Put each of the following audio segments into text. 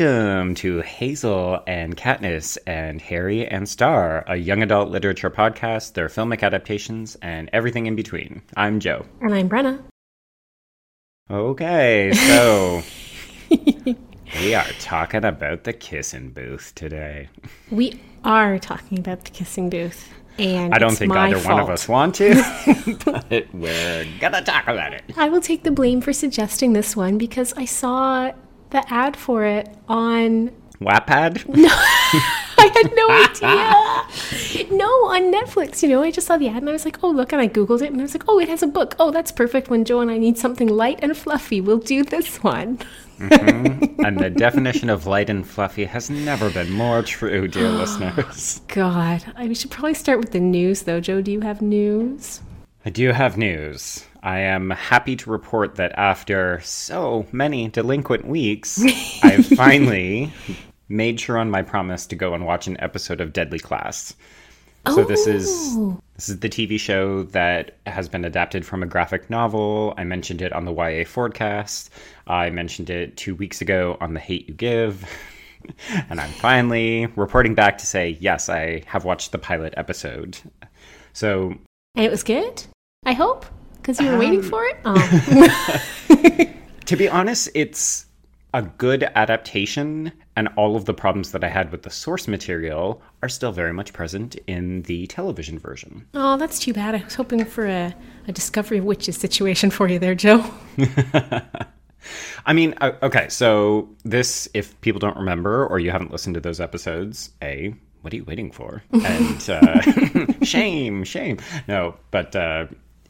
Welcome to Hazel and Katniss and Harry and Star, a young adult literature podcast, their filmic adaptations, and everything in between. I'm Joe. And I'm Brenna. Okay, so we are talking about the Kissing Booth today. We are talking about the Kissing Booth. And I don't think either one of us want to, but we're gonna talk about it. I will take the blame for suggesting this one because I saw the ad for it on Wattpad. No, I had no idea. No, on Netflix. You know, I just saw the ad and I was like, oh, look, and I Googled it and I was like, oh, it has a book. Oh, that's perfect. When Joe and I need something light and fluffy, we'll do this one. Mm-hmm. And the definition of light and fluffy has never been more true, dear listeners. God, we should probably start with the news, though. Joe, do you have news? I do have news. I am happy to report that after so many delinquent weeks, I've finally made sure on my promise to go and watch an episode of Deadly Class. So this is the TV show that has been adapted from a graphic novel. I mentioned it on the YA Forecast. I mentioned it 2 weeks ago on The Hate U Give. And I'm finally reporting back to say, yes, I have watched the pilot episode. So... And it was good, I hope, because you were waiting for it? Oh. To be honest, it's a good adaptation, and all of the problems that I had with the source material are still very much present in the television version. Oh, that's too bad. I was hoping for a Discovery of Witches situation for you there, Joe. I mean, okay, so this, if people don't remember or you haven't listened to those episodes, A... what are you waiting for? And shame. No, but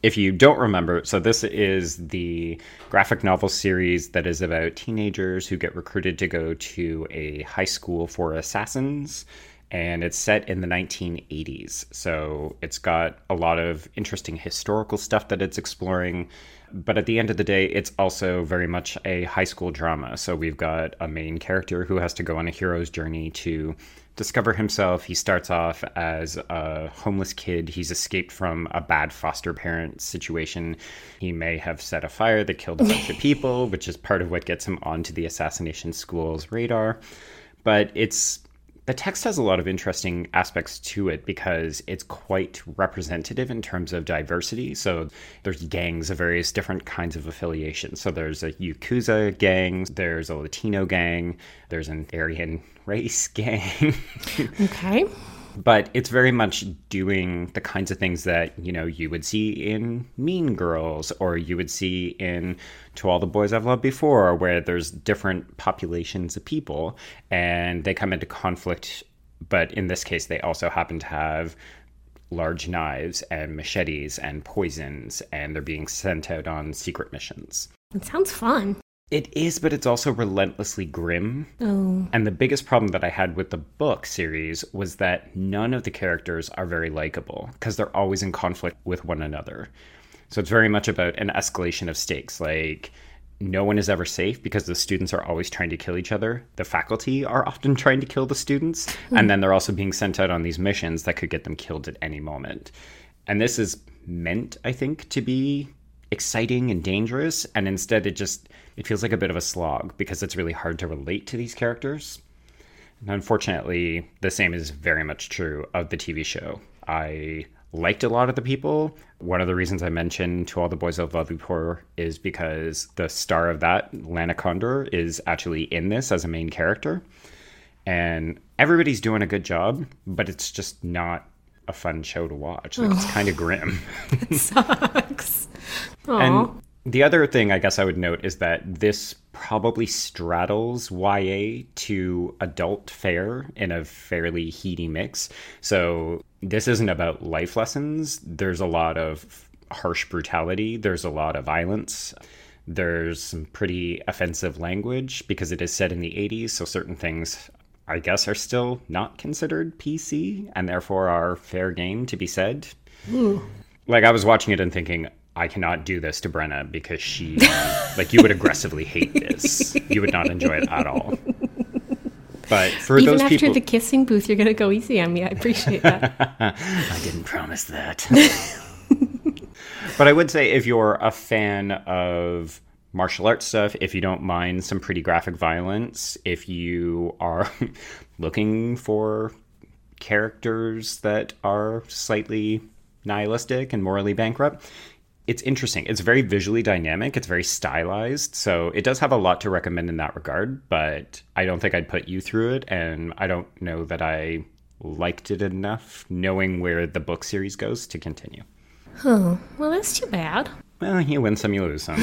if you don't remember, so this is the graphic novel series that is about teenagers who get recruited to go to a high school for assassins. And it's set in the 1980s. So it's got a lot of interesting historical stuff that it's exploring. But at the end of the day, it's also very much a high school drama. So we've got a main character who has to go on a hero's journey to discover himself. He starts off as a homeless kid. He's escaped from a bad foster parent situation. He may have set a fire that killed a bunch of people, which is part of what gets him onto the assassination school's radar. But the text has a lot of interesting aspects to it because it's quite representative in terms of diversity. So there's gangs of various different kinds of affiliations. So there's a Yakuza gang, there's a Latino gang, there's an Aryan race gang. Okay. But it's very much doing the kinds of things that, you know, you would see in Mean Girls or you would see in To All the Boys I've Loved Before, where there's different populations of people and they come into conflict. But in this case, they also happen to have large knives and machetes and poisons, and they're being sent out on secret missions. It sounds fun. It is, but it's also relentlessly grim. Oh. And the biggest problem that I had with the book series was that none of the characters are very likable because they're always in conflict with one another. So it's very much about an escalation of stakes. Like, no one is ever safe because the students are always trying to kill each other. The faculty are often trying to kill the students. Mm. And then they're also being sent out on these missions that could get them killed at any moment. And this is meant, I think, to be exciting and dangerous, and instead it feels like a bit of a slog because it's really hard to relate to these characters. And unfortunately, the same is very much true of the TV show. I liked a lot of the people. One of the reasons I mentioned To All the Boys I've Loved Before is because the star of that, Lana Condor, is actually in this as a main character. And everybody's doing a good job, but it's just not a fun show to watch. Like, it's kind of grim. It sucks. Aww. And the other thing I guess I would note is that this probably straddles YA to adult fare in a fairly heady mix. So this isn't about life lessons. There's a lot of harsh brutality. There's a lot of violence. There's some pretty offensive language because it is set in the 80s. So certain things, I guess, are still not considered PC and therefore are fair game to be said. Ooh. Like, I was watching it and thinking, I cannot do this to Brenna because she, like, you would aggressively hate this. You would not enjoy it at all. But for even those people... Even after the Kissing Booth, you're going to go easy on me. I appreciate that. I didn't promise that. But I would say if you're a fan of martial arts stuff, if you don't mind some pretty graphic violence, if you are looking for characters that are slightly nihilistic and morally bankrupt, it's interesting. It's very visually dynamic. It's very stylized. So it does have a lot to recommend in that regard, but I don't think I'd put you through it. And I don't know that I liked it enough, knowing where the book series goes, to continue. Oh, well, that's too bad. Well, you win some, you lose some.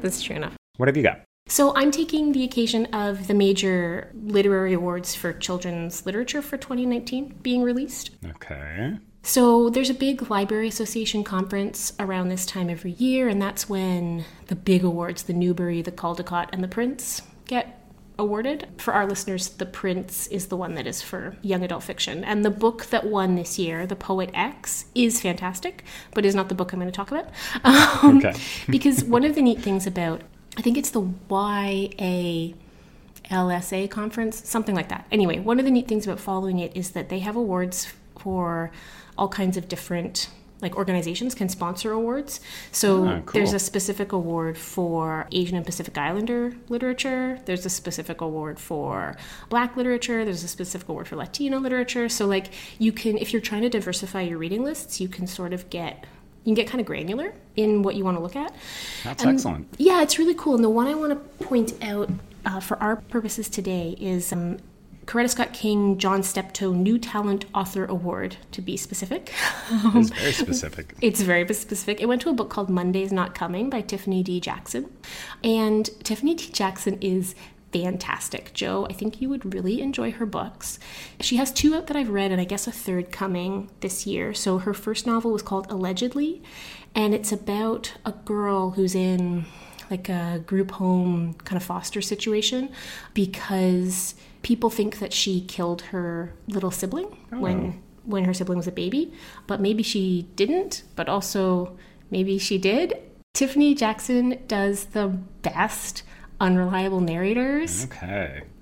That's true enough. What have you got? So I'm taking the occasion of the major literary awards for children's literature for 2019 being released. Okay. So there's a big library association conference around this time every year, and that's when the big awards, the Newbery, the Caldecott, and the Printz, get awarded. For our listeners, the Printz is the one that is for young adult fiction. And the book that won this year, The Poet X, is fantastic, but is not the book I'm going to talk about. Okay. Because one of the neat things about, I think it's the YALSA conference, something like that. Anyway, one of the neat things about following it is that they have awards for all kinds of different, like, organizations can sponsor awards. So cool. There's a specific award for Asian and Pacific Islander literature. There's a specific award for Black literature. There's a specific award for Latino literature. So, like, you can, if you're trying to diversify your reading lists, you can sort of get, you can get kind of granular in what you want to look at. That's excellent. Yeah, it's really cool. And the one I want to point out for our purposes today is Coretta Scott King, John Steptoe, New Talent Author Award, to be specific. It's very specific. It's very specific. It went to a book called Monday's Not Coming by Tiffany D. Jackson. And Tiffany D. Jackson is fantastic. Joe, I think you would really enjoy her books. She has two out that I've read, and I guess a third coming this year. So her first novel was called Allegedly, and it's about a girl who's in, like, a group home kind of foster situation because people think that she killed her little sibling when her sibling was a baby, but maybe she didn't, but also maybe she did. Tiffany Jackson does the best unreliable narrators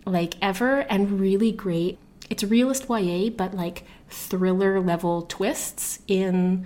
like ever, and really great. It's realist YA, but like thriller level twists in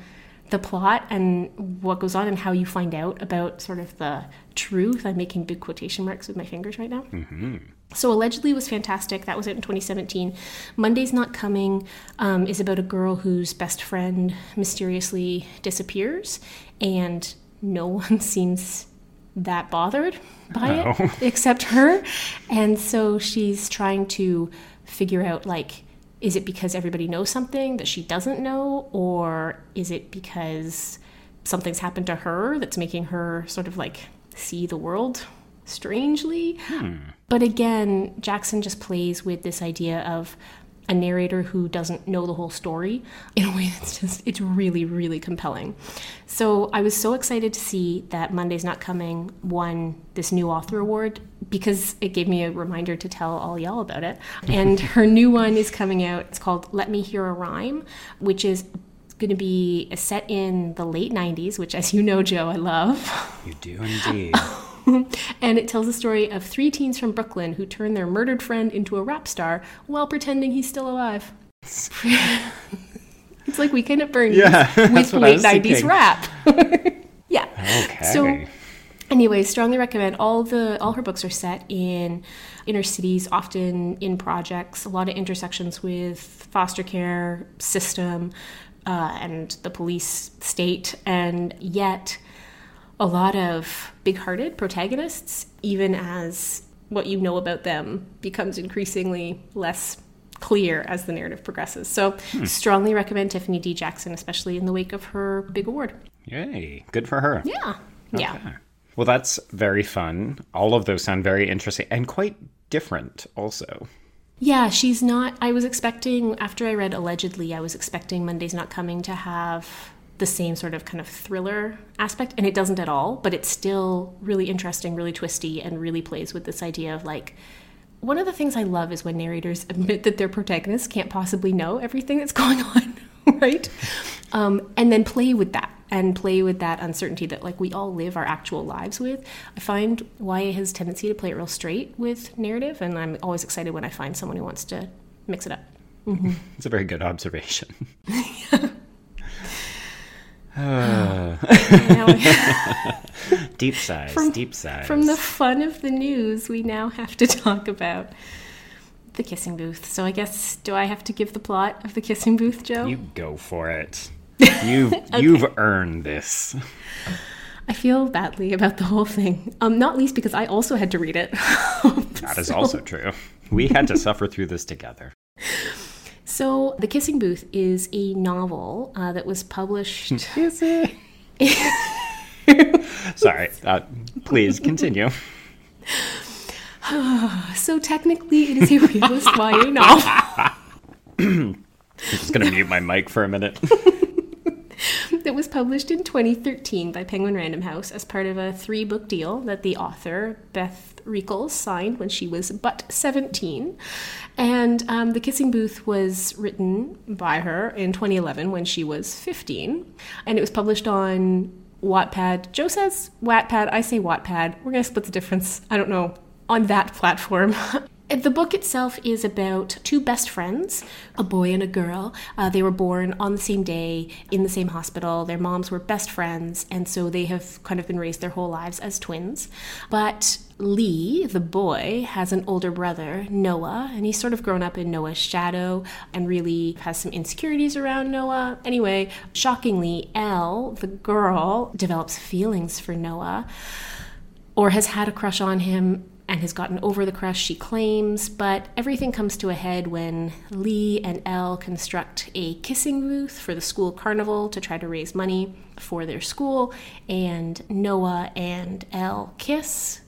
the plot and what goes on and how you find out about sort of the truth. I'm making big quotation marks with my fingers right now. Mm-hmm. So Allegedly was fantastic. That was out in 2017. Monday's Not Coming is about a girl whose best friend mysteriously disappears, and no one seems that bothered by it except her. And so she's trying to figure out, like, is it because everybody knows something that she doesn't know, or is it because something's happened to her that's making her sort of, like, see the world strangely? But again, Jackson just plays with this idea of a narrator who doesn't know the whole story in a way that's just, it's really, really compelling. So I was so excited to see that Monday's Not Coming won this new author award, because it gave me a reminder to tell all y'all about it. And her new one is coming out. It's called Let Me Hear a Rhyme, which is going to be set in the late 90s, which, as you know, Joe, I love. You do indeed. And it tells the story of three teens from Brooklyn who turn their murdered friend into a rap star while pretending he's still alive. It's like Weekend at Bernie's with late 90s rap. Yeah. Okay. So anyway, strongly recommend. All her books are set in inner cities, often in projects, a lot of intersections with foster care system and the police state, and yet a lot of big-hearted protagonists, even as what you know about them becomes increasingly less clear as the narrative progresses. So strongly recommend Tiffany D. Jackson, especially in the wake of her big award. Yay. Good for her. Yeah. Okay. Yeah. Well, that's very fun. All of those sound very interesting and quite different also. Yeah, she's not... I was expecting, after I read Allegedly, I was expecting Monday's Not Coming to have the same sort of kind of thriller aspect, and it doesn't at all, but it's still really interesting, really twisty, and really plays with this idea of, like, one of the things I love is when narrators admit that their protagonists can't possibly know everything that's going on, right? And then play with that, and play with that uncertainty that, like, we all live our actual lives with. I find YA has a tendency to play it real straight with narrative, and I'm always excited when I find someone who wants to mix it up. It's a very good observation. Deep sighs, deep sighs. From the fun of the news, we now have to talk about The Kissing Booth. So I guess, do I have to give the plot of The Kissing Booth, Joe? You go for it. You've earned this. I feel badly about the whole thing, not least because I also had to read it. That is also true. We had to suffer through this together. So The Kissing Booth is a novel that was published... Is it? Sorry. Please continue. So technically it is a realist YA novel. I'm just going to mute my mic for a minute. That was published in 2013 by Penguin Random House as part of a 3-book deal that the author, Beth Reekles, signed when she was but 17. And The Kissing Booth was written by her in 2011 when she was 15. And it was published on Wattpad. Joe says Wattpad, I say Wattpad. We're going to split the difference, I don't know, on that platform. The book itself is about two best friends, a boy and a girl. They were born on the same day, in the same hospital. Their moms were best friends, and so they have kind of been raised their whole lives as twins. But Lee, the boy, has an older brother, Noah, and he's sort of grown up in Noah's shadow and really has some insecurities around Noah. Anyway, shockingly, Elle, the girl, develops feelings for Noah, or has had a crush on him, and has gotten over the crush, she claims, but everything comes to a head when Lee and Elle construct a kissing booth for the school carnival to try to raise money for their school, and Noah and Elle kiss,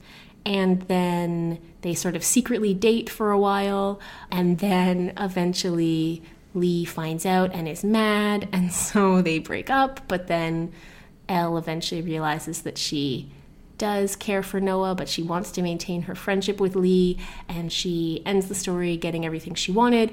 and then they sort of secretly date for a while, and then eventually Lee finds out and is mad, and so they break up, but then Elle eventually realizes that she does care for Noah, but she wants to maintain her friendship with Lee, and she ends the story getting everything she wanted.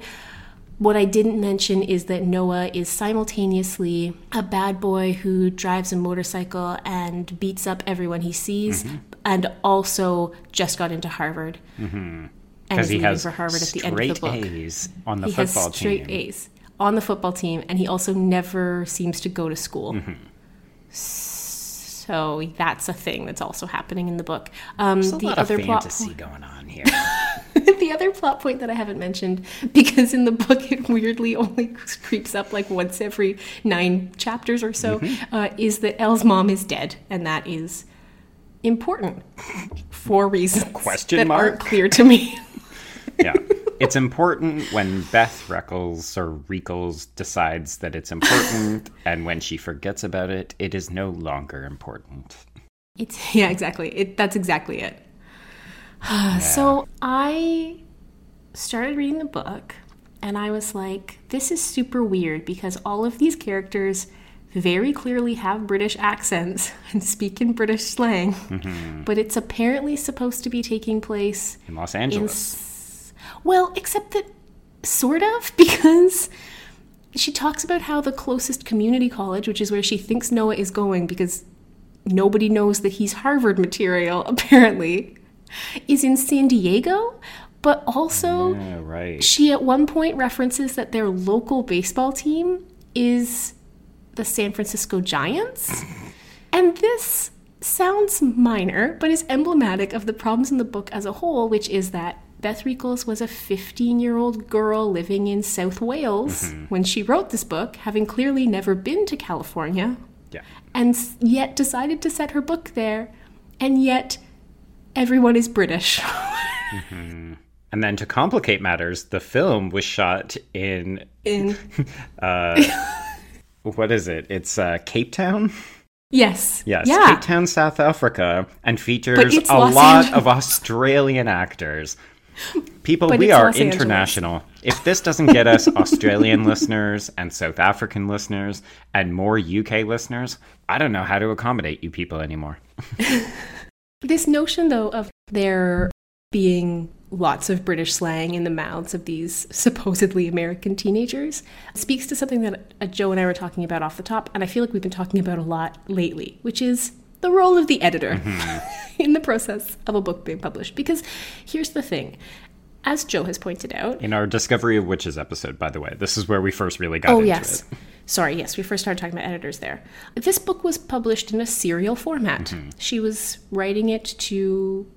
What I didn't mention is that Noah is simultaneously a bad boy who drives a motorcycle and beats up everyone he sees, mm-hmm. and also just got into Harvard. Mm-hmm. And is leaving for Harvard at the end of the book. He has straight A's on the football team. He has straight A's on the football team, and he also never seems to go to school. Mm-hmm. So that's a thing that's also happening in the book. There's a lot of fantasy going on here. The other plot point that I haven't mentioned, because in the book it weirdly only creeps up like once every 9 chapters or so, mm-hmm. Is that Elle's mom is dead, and that is important for reasons that aren't clear to me. Yeah. It's important when Beth Reekles or Reekles decides that it's important, and when she forgets about it, it is no longer important. Yeah, exactly. That's exactly it. Yeah. So I started reading the book, and I was like, this is super weird, because all of these characters very clearly have British accents and speak in British slang, mm-hmm. but it's apparently supposed to be taking place in Los Angeles. Well, except that sort of, because she talks about how the closest community college, which is where she thinks Noah is going because nobody knows that he's Harvard material, apparently, is in San Diego. But also, yeah, right. She at one point references that their local baseball team is the San Francisco Giants. And this sounds minor, but is emblematic of the problems in the book as a whole, which is that Beth Reekles was a 15-year-old girl living in South Wales mm-hmm. when she wrote this book, having clearly never been to California, yeah. and yet decided to set her book there, and yet everyone is British. mm-hmm. And then to complicate matters, the film was shot in what is it? It's Cape Town? Yes. Yes. Yeah. Cape Town, South Africa, and features a lot of Australian actors. People, we are international. If this doesn't get us Australian listeners and South African listeners and more UK listeners, I don't know how to accommodate you people anymore. This notion, though, of there being lots of British slang in the mouths of these supposedly American teenagers speaks to something that Joe and I were talking about off the top, and I feel like we've been talking about a lot lately, which is the role of the editor mm-hmm. in the process of a book being published. Because here's the thing, as Joe has pointed out... In our Discovery of Witches episode, by the way, this is where we first really got into it. Sorry, yes, we first started talking about editors there. This book was published in a serial format. Mm-hmm. She was writing it to...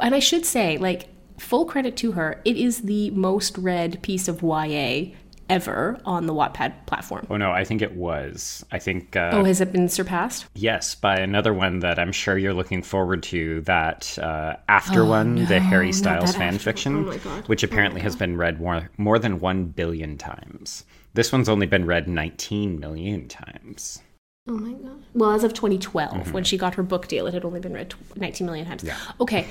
And I should say, like, full credit to her, it is the most read piece of YA ever on the Wattpad platform. Oh, no, I think it was. I think... Oh, has it been surpassed? Yes, by another one that I'm sure you're looking forward to, that the Harry Styles fan fiction, which apparently has been read more than 1 billion times. This one's only been read 19 million times. Oh, my God. Well, as of 2012, mm-hmm. when she got her book deal, it had only been read 19 million times. Yeah. Okay.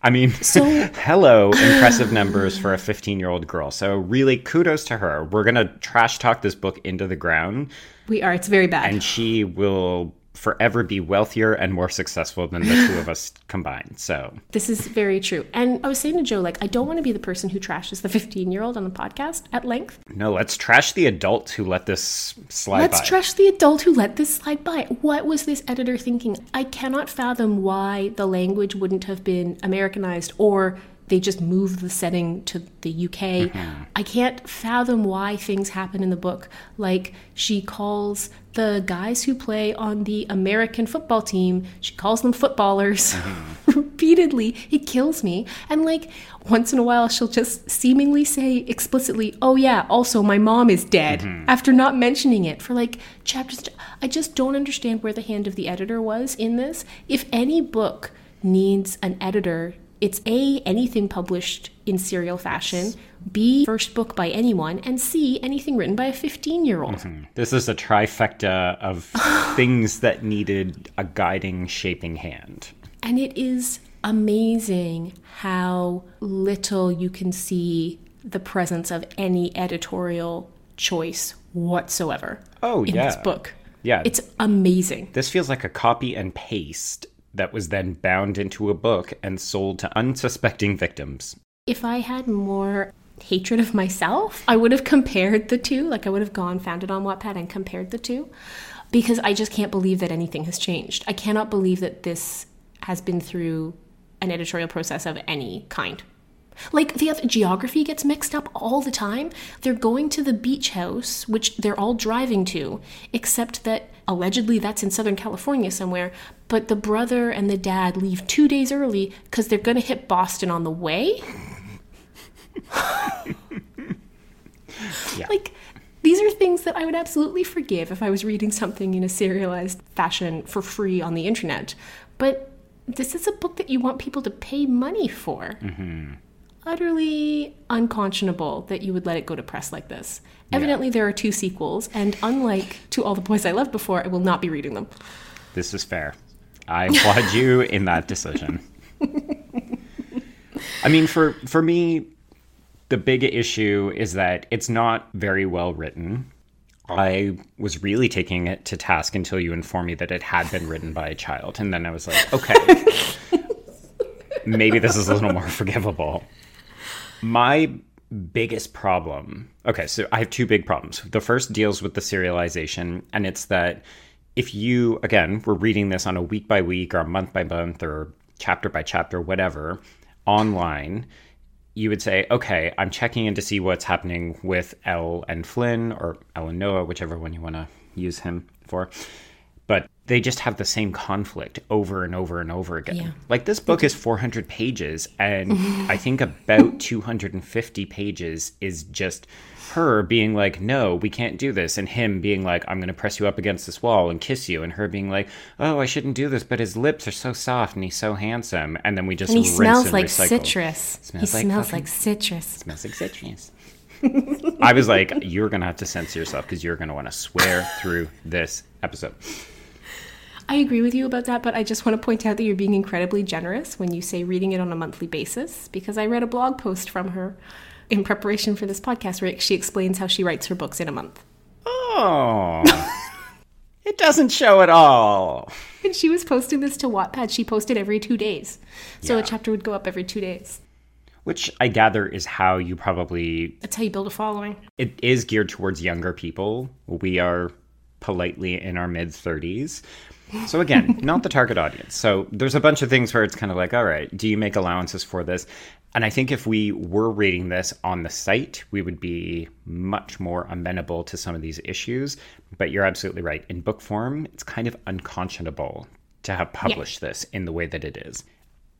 I mean, so... hello, impressive numbers for a 15-year-old girl. So really, kudos to her. We're going to trash talk this book into the ground. We are. It's very bad. And she will forever be wealthier and more successful than the two of us combined. So this is very true. And I was saying to Joe, like, I don't want to be the person who trashes the 15-year-old on the podcast at length. No, let's trash the adult who let this slide by. Let's trash the adult who let this slide by. What was this editor thinking? I cannot fathom why the language wouldn't have been Americanized, or they just moved the setting to the UK. Mm-hmm. I can't fathom why things happen in the book. Like, she calls the guys who play on the American football team, she calls them footballers repeatedly. It kills me. And, like, once in a while, she'll just seemingly say explicitly, oh, yeah, also my mom is dead, mm-hmm. after not mentioning it for, like, chapters. I just don't understand where the hand of the editor was in this. If any book needs an editor, it's A, anything published in serial fashion, B, first book by anyone, and C, anything written by a 15-year-old. Mm-hmm. This is a trifecta of things that needed a guiding, shaping hand. And it is amazing how little you can see the presence of any editorial choice whatsoever in this book. Yeah. It's amazing. This feels like a copy and paste that was then bound into a book and sold to unsuspecting victims. If I had more hatred of myself, I would have compared the two. Like, I would have found it on Wattpad and compared the two, because I just can't believe that anything has changed. I cannot believe that this has been through an editorial process of any kind. Like, the other geography gets mixed up all the time. They're going to the beach house, which they're all driving to, except that allegedly that's in Southern California somewhere, but the brother and the dad leave 2 days early because they're going to hit Boston on the way. Yeah. Like, these are things that I would absolutely forgive if I was reading something in a serialized fashion for free on the internet. But this is a book that you want people to pay money for. Mm-hmm. Utterly unconscionable that you would let it go to press like this. Yeah. Evidently, there are two sequels, and unlike To All the Boys I Loved Before, I will not be reading them. This is fair. I applaud you in that decision. I mean, for me, the big issue is that it's not very well written. I was really taking it to task until you informed me that it had been written by a child, and then I was like, okay, maybe this is a little more forgivable. My biggest problem... Okay, so I have two big problems. The first deals with the serialization, and it's that if you, again, were reading this on a week-by-week or a month-by-month or chapter-by-chapter, whatever, online, you would say, okay, I'm checking in to see what's happening with Elle and Flynn, or Elle and Noah, whichever one you want to use him for. But they just have the same conflict over and over and over again. Yeah. Like, this book is 400 pages, and I think about 250 pages is just her being like, no, we can't do this, and him being like, I'm going to press you up against this wall and kiss you, and her being like, oh, I shouldn't do this, but his lips are so soft and he's so handsome. And then we just rinse and recycle. Smells like citrus. I was like, you're going to have to censor yourself because you're going to want to swear through this episode. I agree with you about that, but I just want to point out that you're being incredibly generous when you say reading it on a monthly basis, because I read a blog post from her in preparation for this podcast where she explains how she writes her books in a month. Oh, it doesn't show at all. And she was posting this to Wattpad. She posted every 2 days. So yeah. A chapter would go up every 2 days. Which I gather is how you probably... That's how you build a following. It is geared towards younger people. We are politely in our mid-30s. So again, not the target audience. So there's a bunch of things where it's kind of like, all right, do you make allowances for this? And I think if we were reading this on the site, we would be much more amenable to some of these issues. But you're absolutely right. In book form, it's kind of unconscionable to have published this in the way that it is.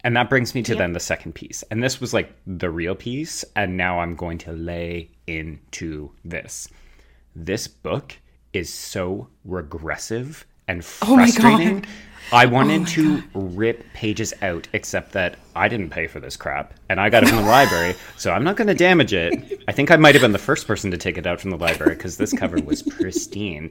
And that brings me to then the second piece. And this was like the real piece. And now I'm going to lay into this. This book is so regressive and frustrating. Oh my God. I wanted to rip pages out, except that I didn't pay for this crap, and I got it from the library, so I'm not going to damage it. I think I might have been the first person to take it out from the library, because this cover was pristine.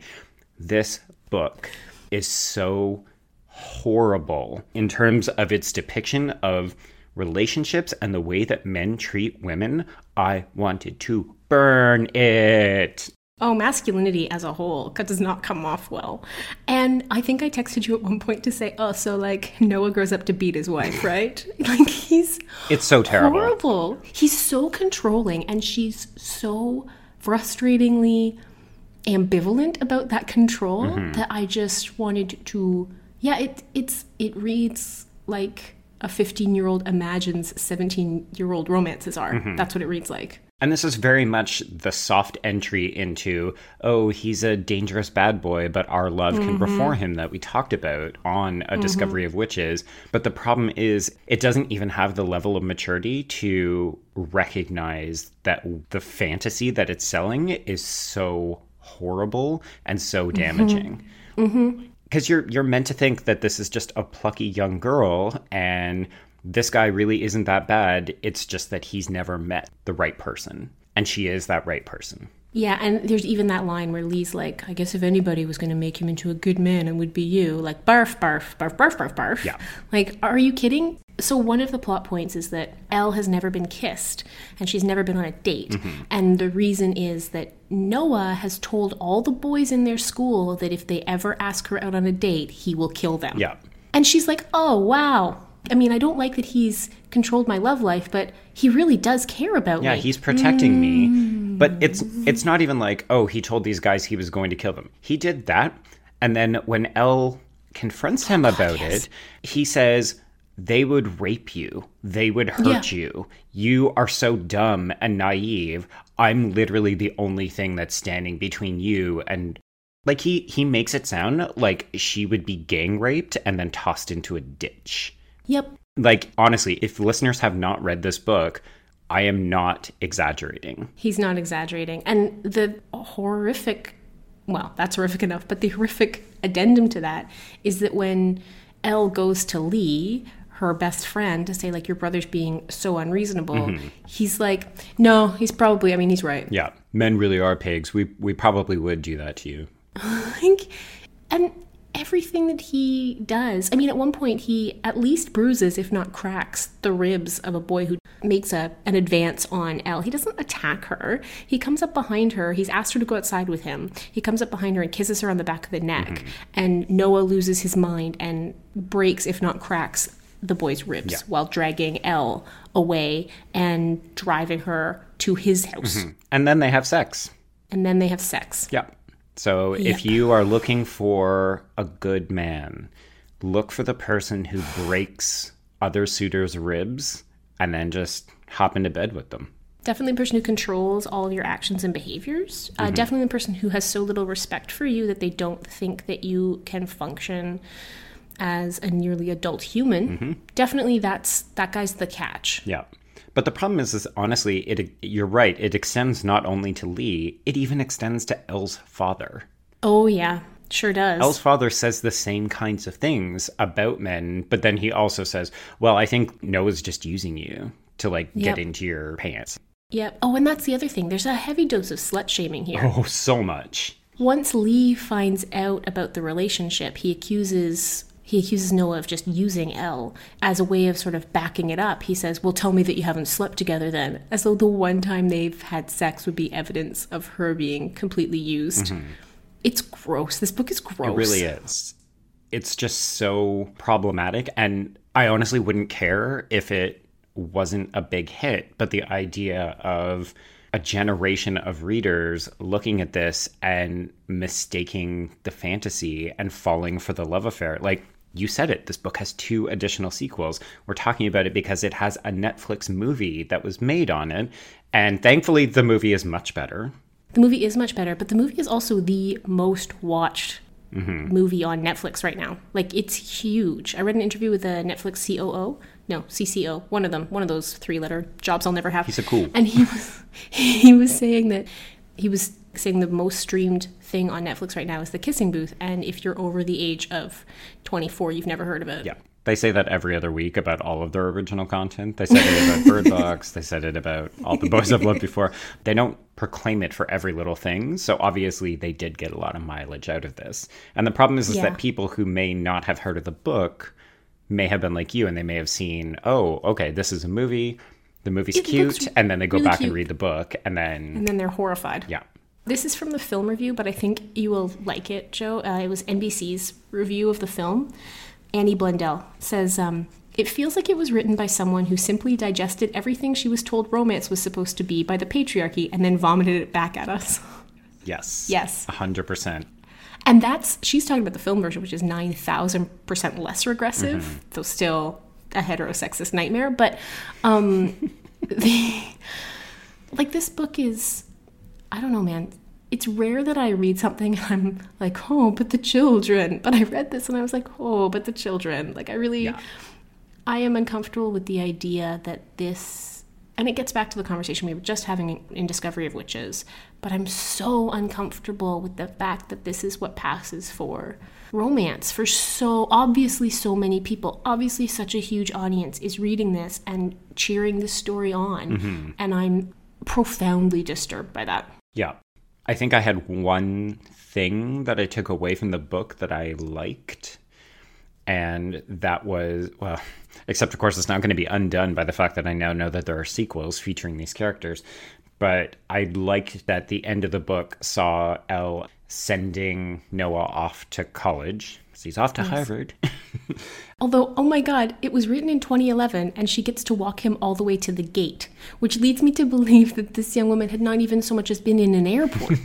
This book is so horrible in terms of its depiction of relationships and the way that men treat women. I wanted to burn it. Oh, masculinity as a whole does not come off well. And I think I texted you at one point to say, oh, so like Noah grows up to beat his wife, right? Like it's so terrible. Horrible. He's so controlling, and she's so frustratingly ambivalent about that control that I just wanted to, it reads like a 15-year-old imagines 17-year-old romances are. That's what it reads like. And this is very much the soft entry into, oh, he's a dangerous bad boy, but our love can reform him, that we talked about on A Discovery of Witches. But the problem is it doesn't even have the level of maturity to recognize that the fantasy that it's selling is so horrible and so damaging. Because you're meant to think that this is just a plucky young girl, and this guy really isn't that bad. It's just that he's never met the right person. And she is that right person. Yeah, and there's even that line where Lee's like, I guess if anybody was going to make him into a good man, it would be you. Like, barf, barf, barf, barf, barf, barf. Yeah. Like, are you kidding? So one of the plot points is that Elle has never been kissed, and she's never been on a date. And the reason is that Noah has told all the boys in their school that if they ever ask her out on a date, he will kill them. Yeah. And she's like, oh, wow. I mean, I don't like that he's controlled my love life, but he really does care about me. Yeah, he's protecting me. But it's not even like, oh, he told these guys he was going to kill them. He did that. And then when Elle confronts him about it, he says, they would rape you. They would hurt you. You are so dumb and naive. I'm literally the only thing that's standing between you and... Like, he makes it sound like she would be gang raped and then tossed into a ditch. Yep. Like, honestly, if listeners have not read this book, I am not exaggerating. He's not exaggerating. And the horrific, well, that's horrific enough, but the horrific addendum to that is that when Elle goes to Lee, her best friend, to say, like, your brother's being so unreasonable, he's like, no, he's probably, I mean, he's right. Yeah. Men really are pigs. We probably would do that to you. And everything that he does, I mean, at one point he at least bruises, if not cracks, the ribs of a boy who makes an advance on Elle. He doesn't attack her. He comes up behind her. He's asked her to go outside with him. He comes up behind her and kisses her on the back of the neck. And Noah loses his mind and breaks, if not cracks, the boy's ribs while dragging Elle away and driving her to his house. And then they have sex. Yeah. So if you are looking for a good man, look for the person who breaks other suitors' ribs and then just hop into bed with them. Definitely the person who controls all of your actions and behaviors. Definitely the person who has so little respect for you that they don't think that you can function as a nearly adult human. Definitely that guy's the catch. Yeah. But the problem is honestly, you're right. It extends not only to Lee, it even extends to Elle's father. Oh, yeah. Sure does. Elle's father says the same kinds of things about men, but then he also says, well, I think Noah's just using you to, like, get into your pants. Yep. Oh, and that's the other thing. There's a heavy dose of slut-shaming here. Oh, so much. Once Lee finds out about the relationship, he accuses Noah of just using Elle as a way of sort of backing it up. He says, well, tell me that you haven't slept together then. As though the one time they've had sex would be evidence of her being completely used. It's gross. This book is gross. It really is. It's just so problematic. And I honestly wouldn't care if it wasn't a big hit. But the idea of a generation of readers looking at this and mistaking the fantasy and falling for the love affair, like... you said it, this book has two additional sequels. We're talking about it because it has a Netflix movie that was made on it. And thankfully, the movie is much better. The movie is much better, but the movie is also the most watched movie on Netflix right now. Like, it's huge. I read an interview with a Netflix COO. No, CCO, one of those three-letter jobs I'll never have. He's a cool. And he was saying that he was saying the most streamed thing on Netflix right now is The Kissing Booth, and if you're over the age of 24, you've never heard of it. Yeah, they say that every other week about all of their original content. They said it about Bird Box. They said it about All the Boys I've Loved Before. They don't proclaim it for every little thing, so obviously they did get a lot of mileage out of this. And the problem is that people who may not have heard of the book may have been like you, and they may have seen, oh, okay, this is a movie, the movie's cute, and then they go really back and read the book, and then they're horrified. Yeah. This is from the film review, but I think you will like it, Joe. It was NBC's review of the film. Annie Blundell says, it feels like it was written by someone who simply digested everything she was told romance was supposed to be by the patriarchy and then vomited it back at us. Yes. Yes. 100%. And she's talking about the film version, which is 9,000% less regressive, though still a heterosexist nightmare. But this book is... I don't know, man. It's rare that I read something and I'm like, oh, but the children. But I read this and I was like, oh, but the children. Like, I am uncomfortable with the idea that this, and it gets back to the conversation we were just having in Discovery of Witches, but I'm so uncomfortable with the fact that this is what passes for romance for so many people. Obviously such a huge audience is reading this and cheering this story on. Mm-hmm. And I'm profoundly disturbed by that. Yeah. I think I had one thing that I took away from the book that I liked. And that was, well, except of course it's not going to be undone by the fact that I now know that there are sequels featuring these characters. But I liked that the end of the book saw Elle sending Noah off to college. So he's off to Harvard. Although, oh my God, it was written in 2011 and she gets to walk him all the way to the gate, which leads me to believe that this young woman had not even so much as been in an airport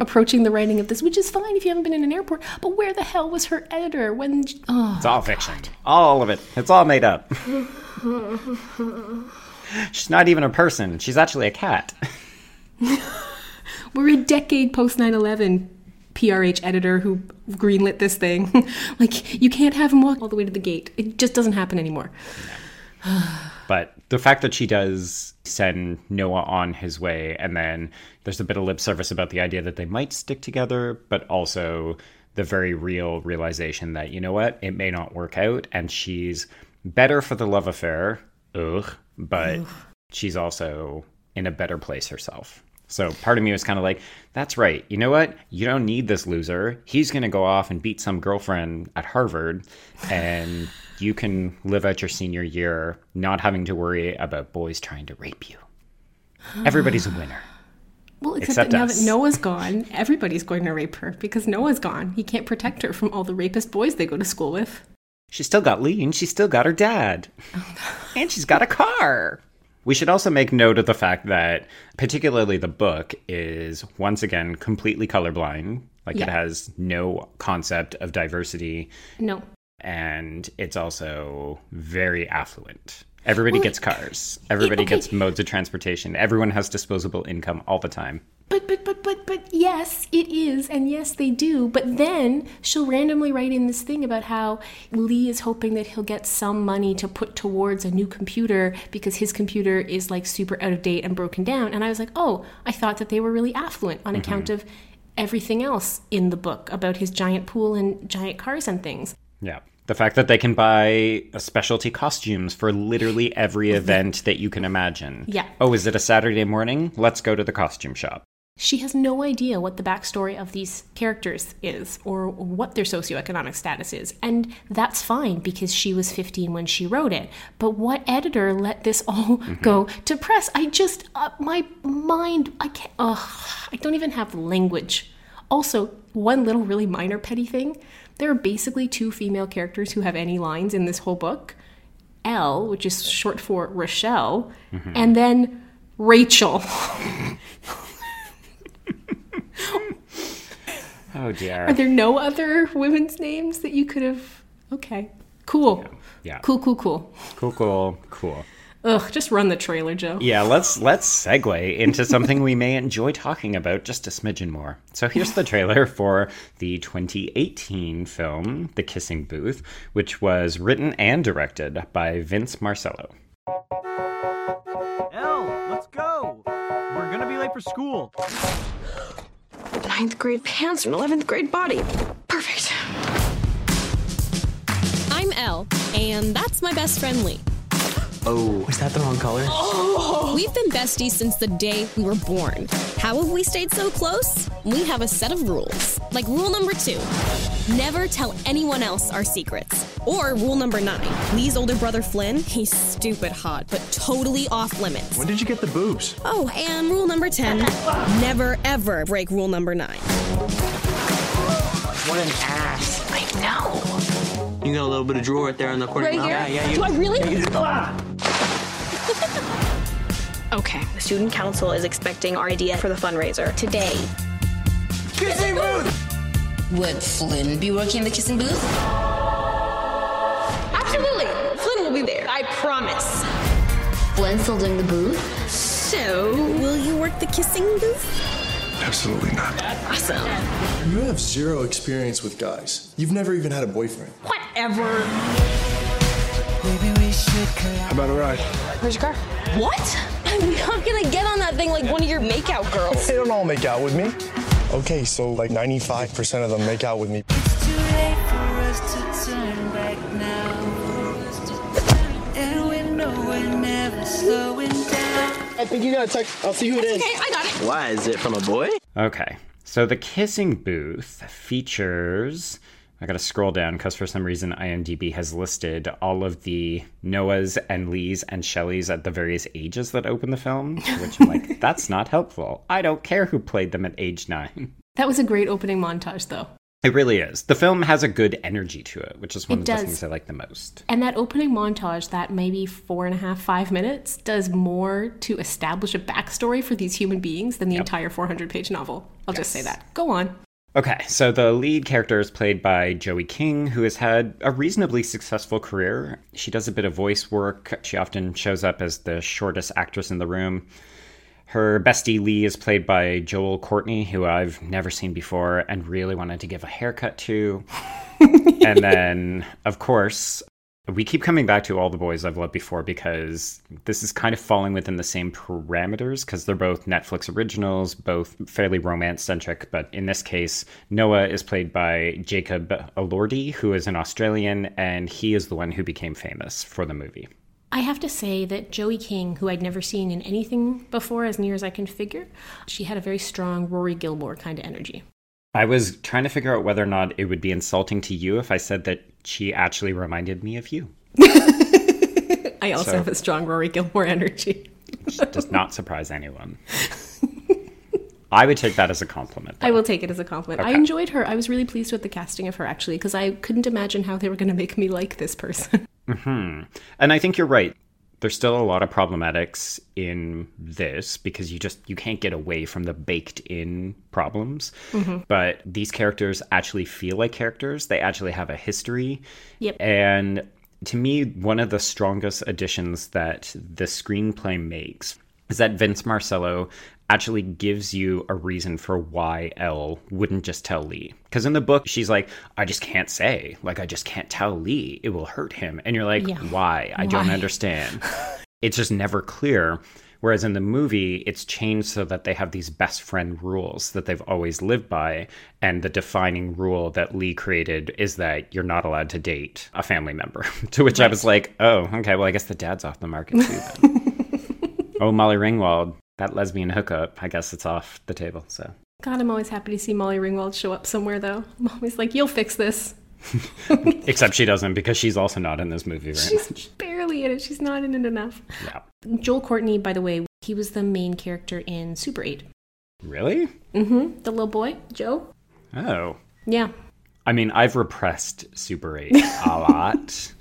approaching the writing of this, which is fine if you haven't been in an airport, but where the hell was her editor when... it's all fiction. God. All of it. It's all made up. She's not even a person. She's actually a cat. We're a decade post 9/11. PRH editor who greenlit this thing. Like, you can't have him walk all the way to the gate. It just doesn't happen anymore. No. But the fact that she does send Noah on his way, and then there's a bit of lip service about the idea that they might stick together, but also the very real realization that, you know what, it may not work out, and she's better for the love affair, but she's also in a better place herself. So part of me was kind of like, that's right. You know what? You don't need this loser. He's going to go off and beat some girlfriend at Harvard. And you can live out your senior year not having to worry about boys trying to rape you. Everybody's a winner. Well, except that now that Noah's gone, everybody's going to rape her because Noah's gone. He can't protect her from all the rapist boys they go to school with. She's still got Lee and she's still got her dad. And she's got a car. We should also make note of the fact that particularly the book is, once again, completely colorblind. It has no concept of diversity. No. And it's also very affluent. Everybody gets cars. Everybody gets modes of transportation. Everyone has disposable income all the time. But yes, it is. And yes, they do. But then she'll randomly write in this thing about how Lee is hoping that he'll get some money to put towards a new computer because his computer is like super out of date and broken down. And I was like, oh, I thought that they were really affluent on account of everything else in the book about his giant pool and giant cars and things. Yeah. The fact that they can buy specialty costumes for literally every event that you can imagine. Yeah. Oh, is it a Saturday morning? Let's go to the costume shop. She has no idea what the backstory of these characters is or what their socioeconomic status is. And that's fine because she was 15 when she wrote it. But what editor let this all go to press? I just, my mind, I can't, I don't even have language. Also, one little really minor petty thing. There are basically two female characters who have any lines in this whole book. Elle, which is short for Rochelle, and then Rachel. Oh, dear. Are there no other women's names that you could have? Okay. Cool. Yeah. Cool. Ugh, just run the trailer, Joe. Yeah, let's segue into something we may enjoy talking about just a smidgen more. So here's the trailer for the 2018 film, The Kissing Booth, which was written and directed by Vince Marcello. Elle, let's go. We're going to be late for school. 9th grade pants and 11th grade body. Perfect. I'm Elle, and that's my best friend, Lee. Oh, is that the wrong color? Oh. We've been besties since the day we were born. How have we stayed so close? We have a set of rules. Like rule number 2, never tell anyone else our secrets. Or rule number 9, Lee's older brother Flynn, he's stupid hot, but totally off limits. When did you get the boobs? Oh, and rule number 10, never ever break rule number 9. What an ass. I know. You got a little bit of drool right there in the corner. Right here? Yeah. Do I really? Okay. The student council is expecting our idea for the fundraiser today. Kissing Booth! Would Flynn be working in the Kissing Booth? Absolutely. Flynn will be there. I promise. Flynn's still doing the booth? So, will you work the Kissing Booth? Absolutely not. Awesome. You have zero experience with guys. You've never even had a boyfriend. Whatever. Maybe we should collide. How about a ride? Where's your car? What? I'm not gonna get on that thing like one of your makeout girls. They don't all make out with me. Okay, so like 95% of them make out with me. It's too late for us to turn back now. And we know we're never slowing down. I think you got a text. I'll see who it is. Okay, I got it. Why, is it from a boy? Okay, so The Kissing Booth features... I gotta scroll down because for some reason IMDb has listed all of the Noahs and Lees and Shelleys at the various ages that open the film, which I'm like, that's not helpful. I don't care who played them at age 9. That was a great opening montage, though. It really is. The film has a good energy to it, which is one of the things I like the most. And that opening montage, that maybe 4.5-5 minutes, does more to establish a backstory for these human beings than the entire 400-page novel. I'll just say that. Go on. Okay, so the lead character is played by Joey King, who has had a reasonably successful career. She does a bit of voice work. She often shows up as the shortest actress in the room. Her bestie, Lee, is played by Joel Courtney, who I've never seen before and really wanted to give a haircut to. And then, of course, we keep coming back to All the Boys I've Loved Before because this is kind of falling within the same parameters because they're both Netflix originals, both fairly romance-centric. But in this case, Noah is played by Jacob Elordi, who is an Australian, and he is the one who became famous for the movie. I have to say that Joey King, who I'd never seen in anything before, as near as I can figure, she had a very strong Rory Gilmore kind of energy. I was trying to figure out whether or not it would be insulting to you if I said that she actually reminded me of you. I also have a strong Rory Gilmore energy. Which does not surprise anyone. I would take that as a compliment, though. I will take it as a compliment. Okay. I enjoyed her. I was really pleased with the casting of her, actually, because I couldn't imagine how they were going to make me like this person. Mm-hmm. And I think you're right. There's still a lot of problematics in this because you can't get away from the baked-in problems. Mm-hmm. But these characters actually feel like characters. They actually have a history. Yep. And to me, one of the strongest additions that the screenplay makes is that Vince Marcello actually gives you a reason for why Elle wouldn't just tell Lee. Because in the book, she's like, I just can't say. Like, I just can't tell Lee. It will hurt him. And you're like, why? I don't understand. It's just never clear. Whereas in the movie, it's changed so that they have these best friend rules that they've always lived by. And the defining rule that Lee created is that you're not allowed to date a family member. To which I was like, oh, okay, well, I guess the dad's off the market too then. Oh, Molly Ringwald. That lesbian hookup, I guess it's off the table, so. God, I'm always happy to see Molly Ringwald show up somewhere, though. I'm always like, you'll fix this. Except she doesn't, because she's also not in this movie very much. She's barely in it. She's not in it enough. Yeah. Joel Courtney, by the way, he was the main character in Super 8. Really? Mm-hmm. The little boy, Joe. Oh. Yeah. I mean, I've repressed Super 8 a lot.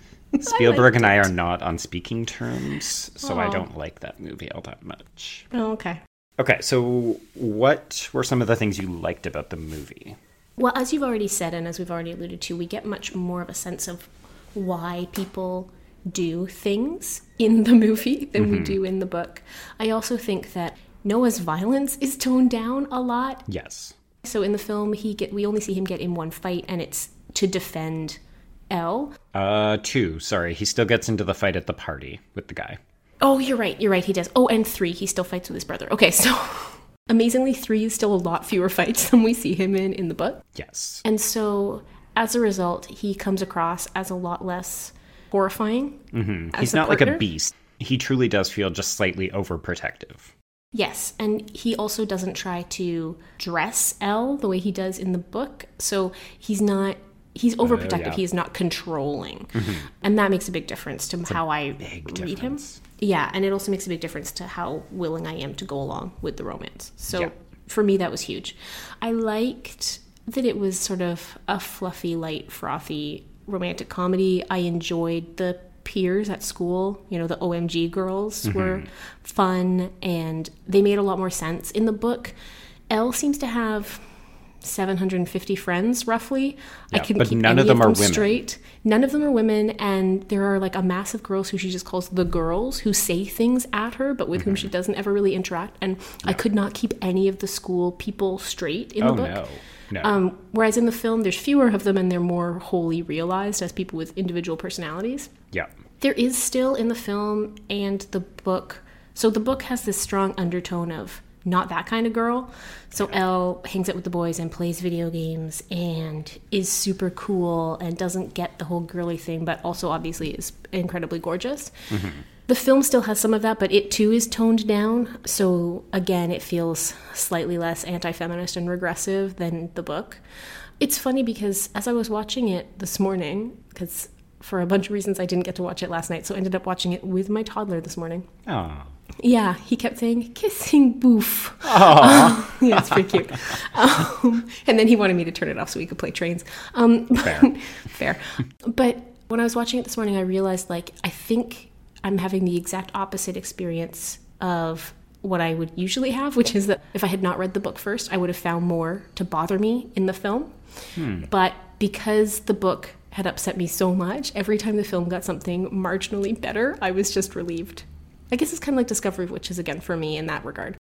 Spielberg and I are not on speaking terms, so I don't like that movie all that much. Oh, okay. Okay, so what were some of the things you liked about the movie? well, as you've already said and as we've already alluded to, we get much more of a sense of why people do things in the movie than we do in the book. I also think that Noah's violence is toned down a lot. Yes. So in the film, we only see him get in one fight, and it's to defend Elle. Two. Sorry, he still gets into the fight at the party with the guy. Oh, you're right, he does. Oh, and three, he still fights with his brother. Okay, so amazingly, three is still a lot fewer fights than we see him in the book. Yes. And so as a result, he comes across as a lot less horrifying. Mm-hmm. He's not partner. Like a beast. He truly does feel just slightly overprotective. Yes, and he also doesn't try to dress Elle the way he does in the book. So he's overprotective. Yeah. He is not controlling. Mm-hmm. And that makes a big difference to how I read him. Yeah, and it also makes a big difference to how willing I am to go along with the romance. So for me, that was huge. I liked that it was sort of a fluffy, light, frothy romantic comedy. I enjoyed the peers at school, the OMG girls were fun, and they made a lot more sense. In the book, Elle seems to have 750 friends, roughly. Yeah, I couldn't keep none any of them straight. None of them are women, and there are like a mass of girls who she just calls the girls, who say things at her, but with whom she doesn't ever really interact. And I could not keep any of the school people straight in the book. No. Whereas in the film, there's fewer of them, and they're more wholly realized as people with individual personalities. Yeah. There is still in the film and the book. So the book has this strong undertone of not that kind of girl. So Elle hangs out with the boys and plays video games and is super cool and doesn't get the whole girly thing, but also obviously is incredibly gorgeous. Mm-hmm. The film still has some of that, but it too is toned down. So again, it feels slightly less anti-feminist and regressive than the book. It's funny because as I was watching it this morning, because for a bunch of reasons I didn't get to watch it last night, so I ended up watching it with my toddler this morning. Oh. Yeah, he kept saying, "Kissing Booth." Oh. Yeah, it's pretty cute. And then he wanted me to turn it off so we could play trains. Fair. But when I was watching it this morning, I realized, I think I'm having the exact opposite experience of what I would usually have, which is that if I had not read the book first, I would have found more to bother me in the film. But because the book had upset me so much, every time the film got something marginally better, I was just relieved. I guess it's kind of like Discovery of Witches again for me in that regard.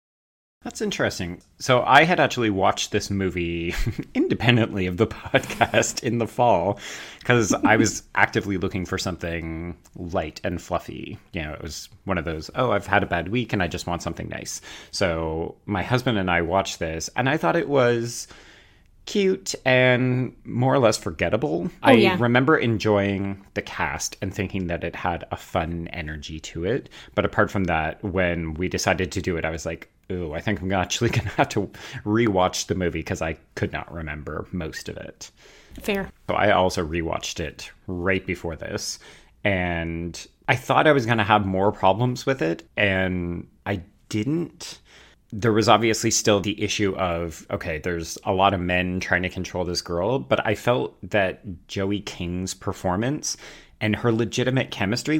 That's interesting. So I had actually watched this movie independently of the podcast in the fall because I was actively looking for something light and fluffy. It was one of those, I've had a bad week and I just want something nice. So my husband and I watched this, and I thought it was cute and more or less forgettable. I remember enjoying the cast and thinking that it had a fun energy to it. But apart from that, when we decided to do it, I was like, I think I'm actually going to have to rewatch the movie because I could not remember most of it. Fair. So I also rewatched it right before this, and I thought I was going to have more problems with it, and I didn't. There was obviously still the issue of, there's a lot of men trying to control this girl, but I felt that Joey King's performance and her legitimate chemistry,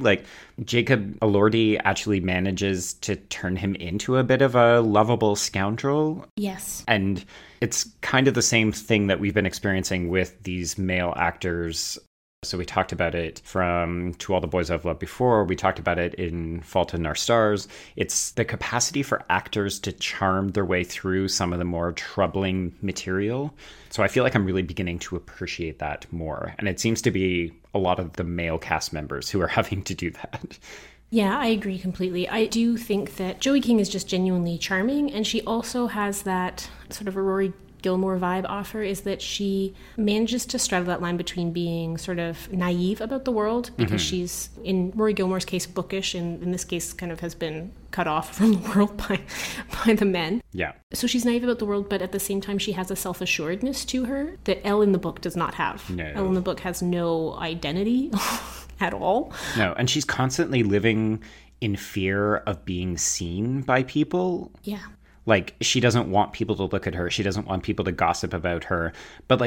Jacob Elordi actually manages to turn him into a bit of a lovable scoundrel. Yes. And it's kind of the same thing that we've been experiencing with these male actors. So we talked about it from To All the Boys I've Loved Before. We talked about it in Fault in Our Stars. It's the capacity for actors to charm their way through some of the more troubling material. So I feel like I'm really beginning to appreciate that more. And it seems to be a lot of the male cast members who are having to do that. Yeah, I agree completely. I do think that Joey King is just genuinely charming, and she also has that sort of a Rory Gilmore vibe off her, is that she manages to straddle that line between being sort of naive about the world, because she's, in Rory Gilmore's case, bookish, and in this case kind of has been cut off from the world by the men. Yeah. So she's naive about the world, but at the same time, she has a self-assuredness to her that Elle in the book does not have. No. Elle in the book has no identity at all. No, and she's constantly living in fear of being seen by people. Yeah. She doesn't want people to look at her. She doesn't want people to gossip about her. But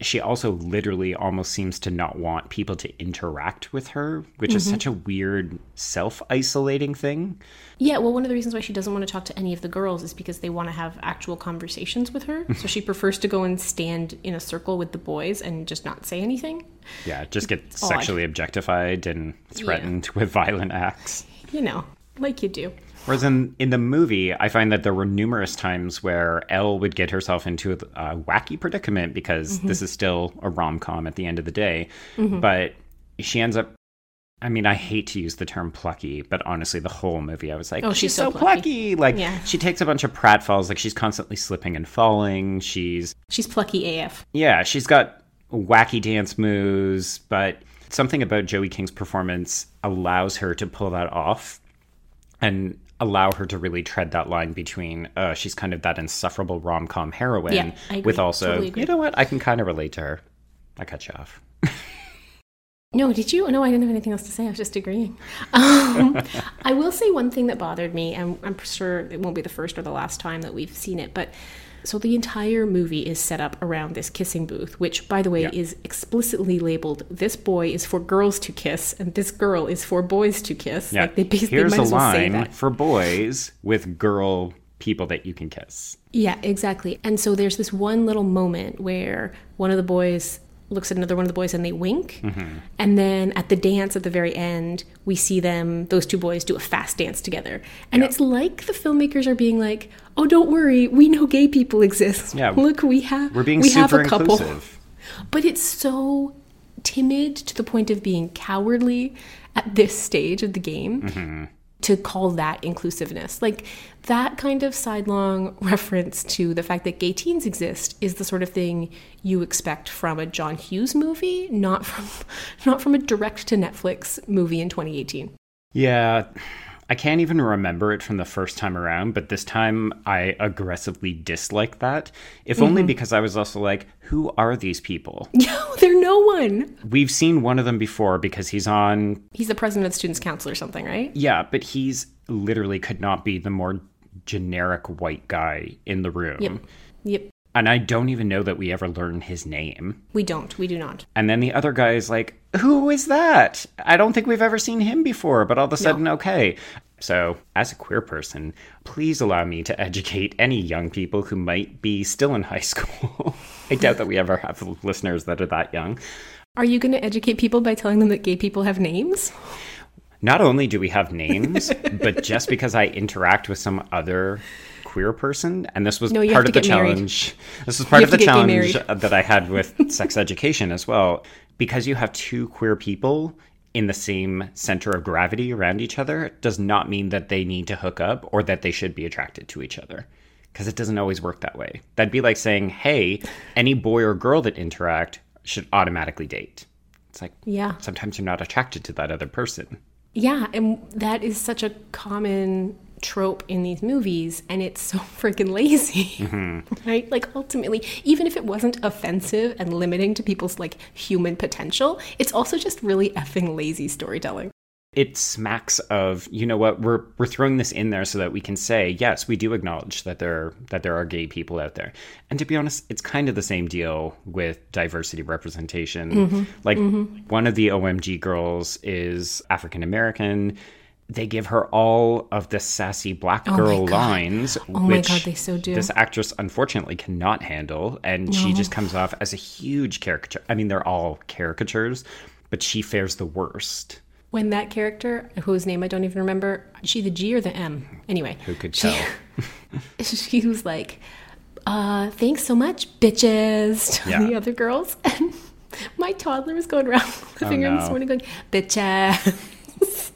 she also literally almost seems to not want people to interact with her, which mm-hmm. is such a weird self-isolating thing. Yeah, well, one of the reasons why she doesn't want to talk to any of the girls is because they want to have actual conversations with her. So she prefers to go and stand in a circle with the boys and just not say anything. Yeah, just get sexually objectified and threatened with violent acts. You know, like you do. Whereas in the movie, I find that there were numerous times where Elle would get herself into a wacky predicament because mm-hmm. this is still a rom-com at the end of the day. Mm-hmm. But she ends up, I mean, I hate to use the term plucky, but honestly, the whole movie, I was like, oh, she's so plucky. Like, she takes a bunch of pratfalls. Like, she's constantly slipping and falling. She's plucky AF. Yeah, she's got wacky dance moves, but something about Joey King's performance allows her to pull that off and allow her to really tread that line between she's kind of that insufferable rom-com heroine with also, totally you know what, I can kind of relate to her. I cut you off. No, did you? No, I didn't have anything else to say. I was just agreeing. I will say one thing that bothered me, and I'm sure it won't be the first or the last time that we've seen it, but so the entire movie is set up around this kissing booth, which, by the way, is explicitly labeled, this boy is for girls to kiss, and this girl is for boys to kiss. Yeah. Like, they basically here's might as a well line say that. For boys with girl people that you can kiss. Yeah, exactly. And so there's this one little moment where one of the boys looks at another one of the boys and they wink. Mm-hmm. And then at the dance at the very end, we see them, those two boys, do a fast dance together. And it's like the filmmakers are being like, oh, don't worry, we know gay people exist. Yeah. Look, we have a couple. Inclusive. But it's so timid to the point of being cowardly at this stage of the game mm-hmm. to call that inclusiveness. Like, that kind of sidelong reference to the fact that gay teens exist is the sort of thing you expect from a John Hughes movie, not from a direct-to-Netflix movie in 2018. Yeah, I can't even remember it from the first time around, but this time I aggressively disliked that, if only because I was also like, who are these people? No, they're no one. We've seen one of them before because he's the president of the Students' Council or something, right? Yeah, but he's literally could not be the more generic white guy in the room. Yep. And I don't even know that we ever learn his name. We do not. And then the other guy is like, who is that? I don't think we've ever seen him before, but all of a sudden, okay. So as a queer person, please allow me to educate any young people who might be still in high school. I doubt that we ever have listeners that are that young. Are you going to educate people by telling them that gay people have names? Not only do we have names, but just because I interact with some other queer person, and this was part of the challenge. This was part of the challenge that I had with Sex Education as well. Because you have two queer people in the same center of gravity around each other does not mean that they need to hook up or that they should be attracted to each other. Because it doesn't always work that way. That'd be like saying, hey, any boy or girl that interact should automatically date. It's like, sometimes you're not attracted to that other person. Yeah, and that is such a common trope in these movies, and it's so freaking lazy, mm-hmm. right? Like, ultimately, even if it wasn't offensive and limiting to people's, like, human potential, it's also just really effing lazy storytelling. It smacks of, you know what, we're throwing this in there so that we can say, yes, we do acknowledge that there are gay people out there. And to be honest, it's kind of the same deal with diversity representation. Mm-hmm. Like, one of the OMG girls is African-American. They give her all of the sassy black girl lines, which they so do. This actress unfortunately cannot handle, and she just comes off as a huge caricature. I mean, they're all caricatures, but she fares the worst. When that character, whose name I don't even remember, is she the G or the M? Anyway. Who could tell? She was like, thanks so much, bitches, to the other girls. And my toddler was going around the living room this morning going, bitches.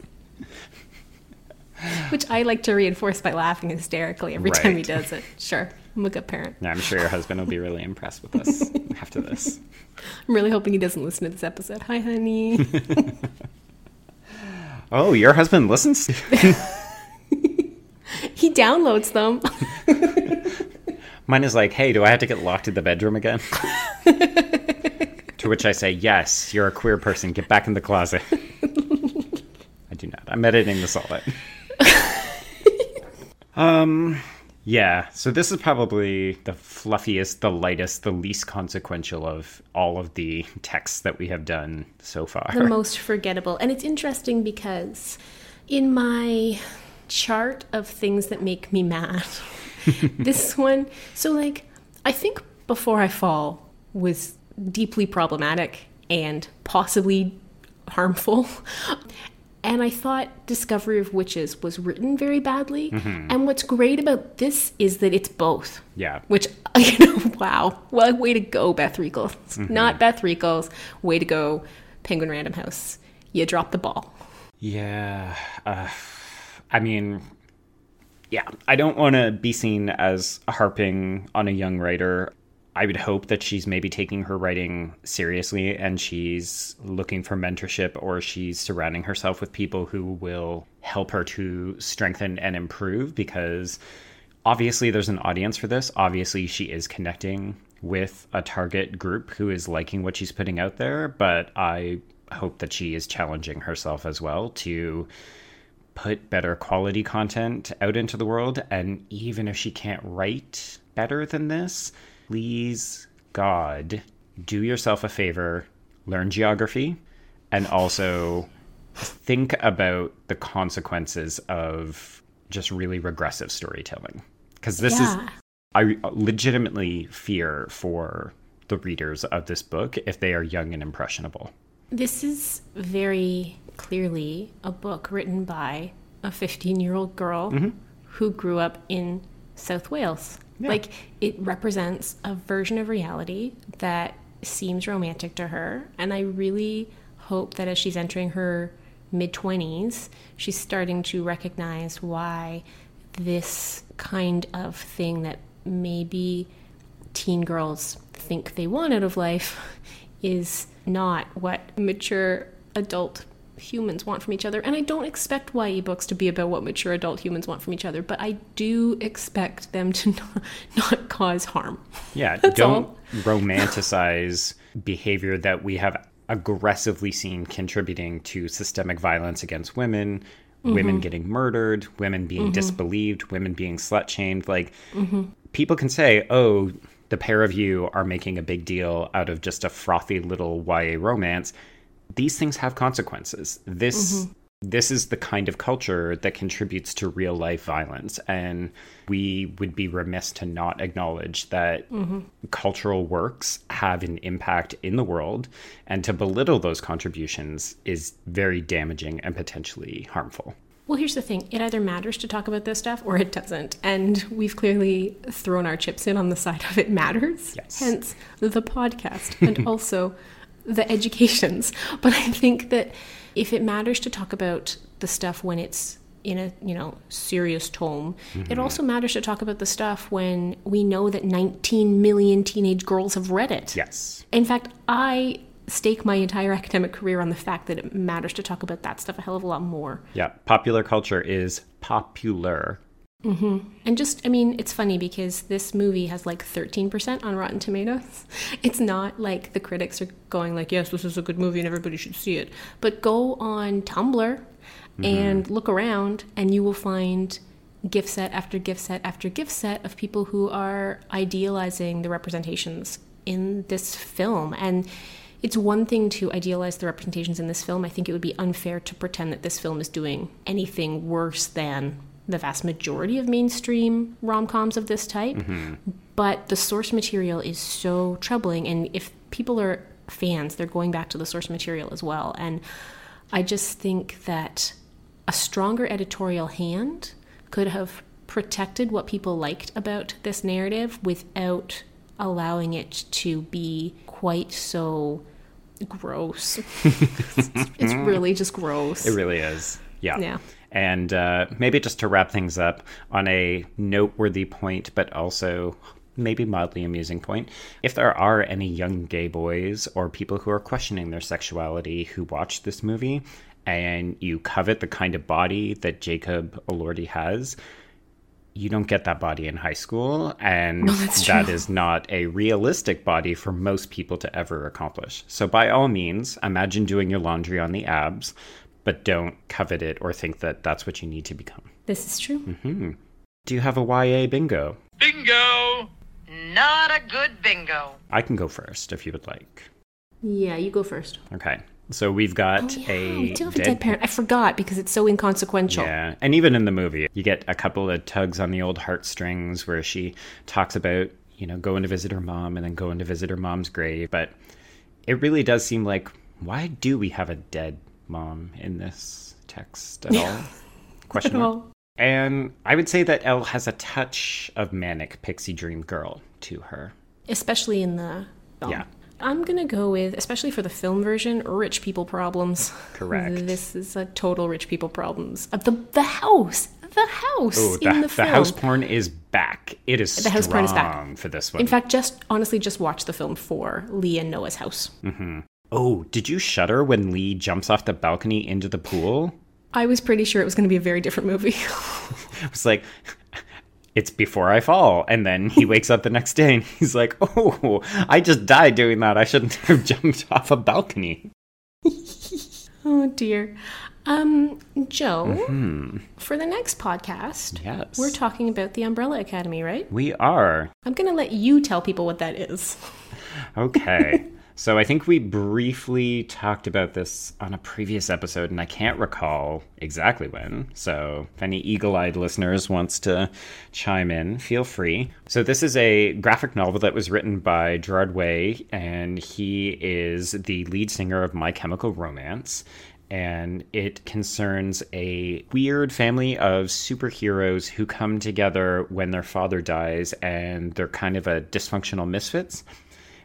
Which I like to reinforce by laughing hysterically every time he does it. Sure, I'm a good parent. Yeah, I'm sure your husband will be really impressed with us after this. I'm really hoping he doesn't listen to this episode. Hi, honey. Oh, your husband listens? He downloads them. Mine is like, hey, do I have to get locked in the bedroom again? To which I say, yes, you're a queer person. Get back in the closet. I do not. I'm editing this all out. Yeah, so this is probably the fluffiest, the lightest, the least consequential of all of the texts that we have done so far. The most forgettable. And it's interesting because in my chart of things that make me mad, this one, so like, I think Before I Fall was deeply problematic and possibly harmful. And I thought Discovery of Witches was written very badly. Mm-hmm. And what's great about this is that it's both. Yeah. Which, you know, wow. Well, way to go, Beth Reekles. Mm-hmm. Not Beth Reekles. Way to go, Penguin Random House. You dropped the ball. Yeah. I mean, yeah. I don't want to be seen as harping on a young writer. I would hope that she's maybe taking her writing seriously and she's looking for mentorship, or she's surrounding herself with people who will help her to strengthen and improve, because obviously there's an audience for this. Obviously she is connecting with a target group who is liking what she's putting out there, but I hope that she is challenging herself as well to put better quality content out into the world. And even if she can't write better than this, please, God, do yourself a favor, learn geography, and also think about the consequences of just really regressive storytelling. Because this is, I legitimately fear for the readers of this book if they are young and impressionable. This is very clearly a book written by a 15-year-old girl mm-hmm. who grew up in South Wales. Yeah. Like, it represents a version of reality that seems romantic to her. And I really hope that as she's entering her mid-20s, she's starting to recognize why this kind of thing that maybe teen girls think they want out of life is not what mature adult humans want from each other. And I don't expect YA books to be about what mature adult humans want from each other, but I do expect them to not cause harm. Yeah, don't romanticize behavior that we have aggressively seen contributing to systemic violence against women, mm-hmm. women getting murdered, women being mm-hmm. disbelieved, women being slut-shamed. Like, mm-hmm. people can say, oh, the pair of you are making a big deal out of just a frothy little YA romance. These things have consequences. This is the kind of culture that contributes to real life violence. And we would be remiss to not acknowledge that mm-hmm. cultural works have an impact in the world. And to belittle those contributions is very damaging and potentially harmful. Well, here's the thing. It either matters to talk about this stuff or it doesn't. And we've clearly thrown our chips in on the side of it matters. Yes. Hence the podcast and also the educations. But I think that if it matters to talk about the stuff when it's in a, you know, serious tome, mm-hmm. it also matters to talk about the stuff when we know that 19 million teenage girls have read it. Yes. In fact, I stake my entire academic career on the fact that it matters to talk about that stuff a hell of a lot more. Yeah. Popular culture is popular. Mm-hmm. And just, I mean, it's funny because this movie has like 13% on Rotten Tomatoes. It's not like the critics are going like, yes, this is a good movie and everybody should see it. But go on Tumblr mm-hmm. and look around and you will find gift set after gift set after gift set of people who are idealizing the representations in this film. And it's one thing to idealize the representations in this film. I think it would be unfair to pretend that this film is doing anything worse than the vast majority of mainstream rom-coms of this type, mm-hmm. but the source material is so troubling. And if people are fans, they're going back to the source material as well. And I just think that a stronger editorial hand could have protected what people liked about this narrative without allowing it to be quite so gross. It's really just gross. It really is. Yeah. Yeah. And maybe just to wrap things up on a noteworthy point, but also maybe mildly amusing point, if there are any young gay boys or people who are questioning their sexuality who watch this movie and you covet the kind of body that Jacob Elordi has, you don't get that body in high school. And no, that is not a realistic body for most people to ever accomplish. So by all means, imagine doing your laundry on the abs, but don't covet it or think that that's what you need to become. This is true. Mm-hmm. Do you have a YA bingo? Bingo! Not a good bingo. I can go first if you would like. Yeah, you go first. Okay. So we've got we do have a dead parent. I forgot because it's so inconsequential. Yeah, and even in the movie, you get a couple of tugs on the old heartstrings where she talks about, you know, going to visit her mom and then going to visit her mom's grave. But it really does seem like, why do we have a dead mom in this text at all? Question at all. And I would say that Elle has a touch of manic pixie dream girl to her. Especially in the film. Yeah. I'm going to go with, especially for the film version, rich people problems. Correct. This is a total rich people problems. The house in the film. The house porn is back. It is the house porn is back for this one. In fact, honestly, just watch the film for Lee and Noah's house. Mm-hmm. Oh, did you shudder when Lee jumps off the balcony into the pool? I was pretty sure it was going to be a very different movie. I was like, it's Before I Fall. And then he wakes up the next day and he's like, oh, I just died doing that. I shouldn't have jumped off a balcony. Oh, dear. Joe, for the next podcast, yes, we're talking about the Umbrella Academy, right? We are. I'm going to let you tell people what that is. Okay. So I think we briefly talked about this on a previous episode, and I can't recall exactly when. So if any eagle-eyed listeners wants to chime in, feel free. So this is a graphic novel that was written by Gerard Way, and he is the lead singer of My Chemical Romance. And it concerns a weird family of superheroes who come together when their father dies, and they're kind of a dysfunctional misfits.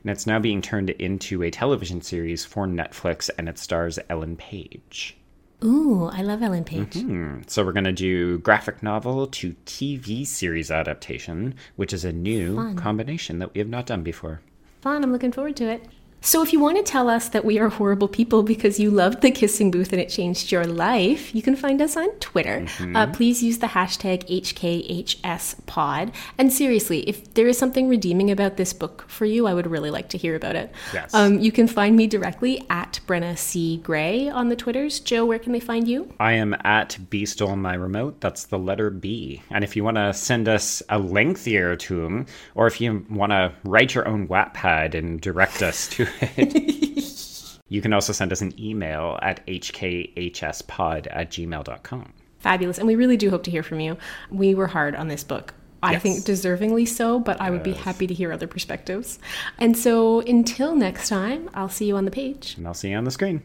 And it's now being turned into a television series for Netflix, and it stars Ellen Page. Ooh, I love Ellen Page. Mm-hmm. So we're going to do graphic novel to TV series adaptation, which is a new combination that we have not done before. Fun, I'm looking forward to it. So if you want to tell us that we are horrible people because you loved The Kissing Booth and it changed your life, you can find us on Twitter. Mm-hmm. Please use the hashtag HKHSpod. And seriously, if there is something redeeming about this book for you, I would really like to hear about it. Yes. You can find me directly at Brenna C. Gray on the Twitters. Joe, where can they find you? I am at B Stole My Remote. That's the letter B. And if you want to send us a lengthier tome, or if you want to write your own Wattpad and direct us to you can also send us an email at hkhspod@gmail.com. Fabulous. And we really do hope to hear from you. We were hard on this book. I think deservingly so, but I would be happy to hear other perspectives. And so until next time, I'll see you on the page. And I'll see you on the screen.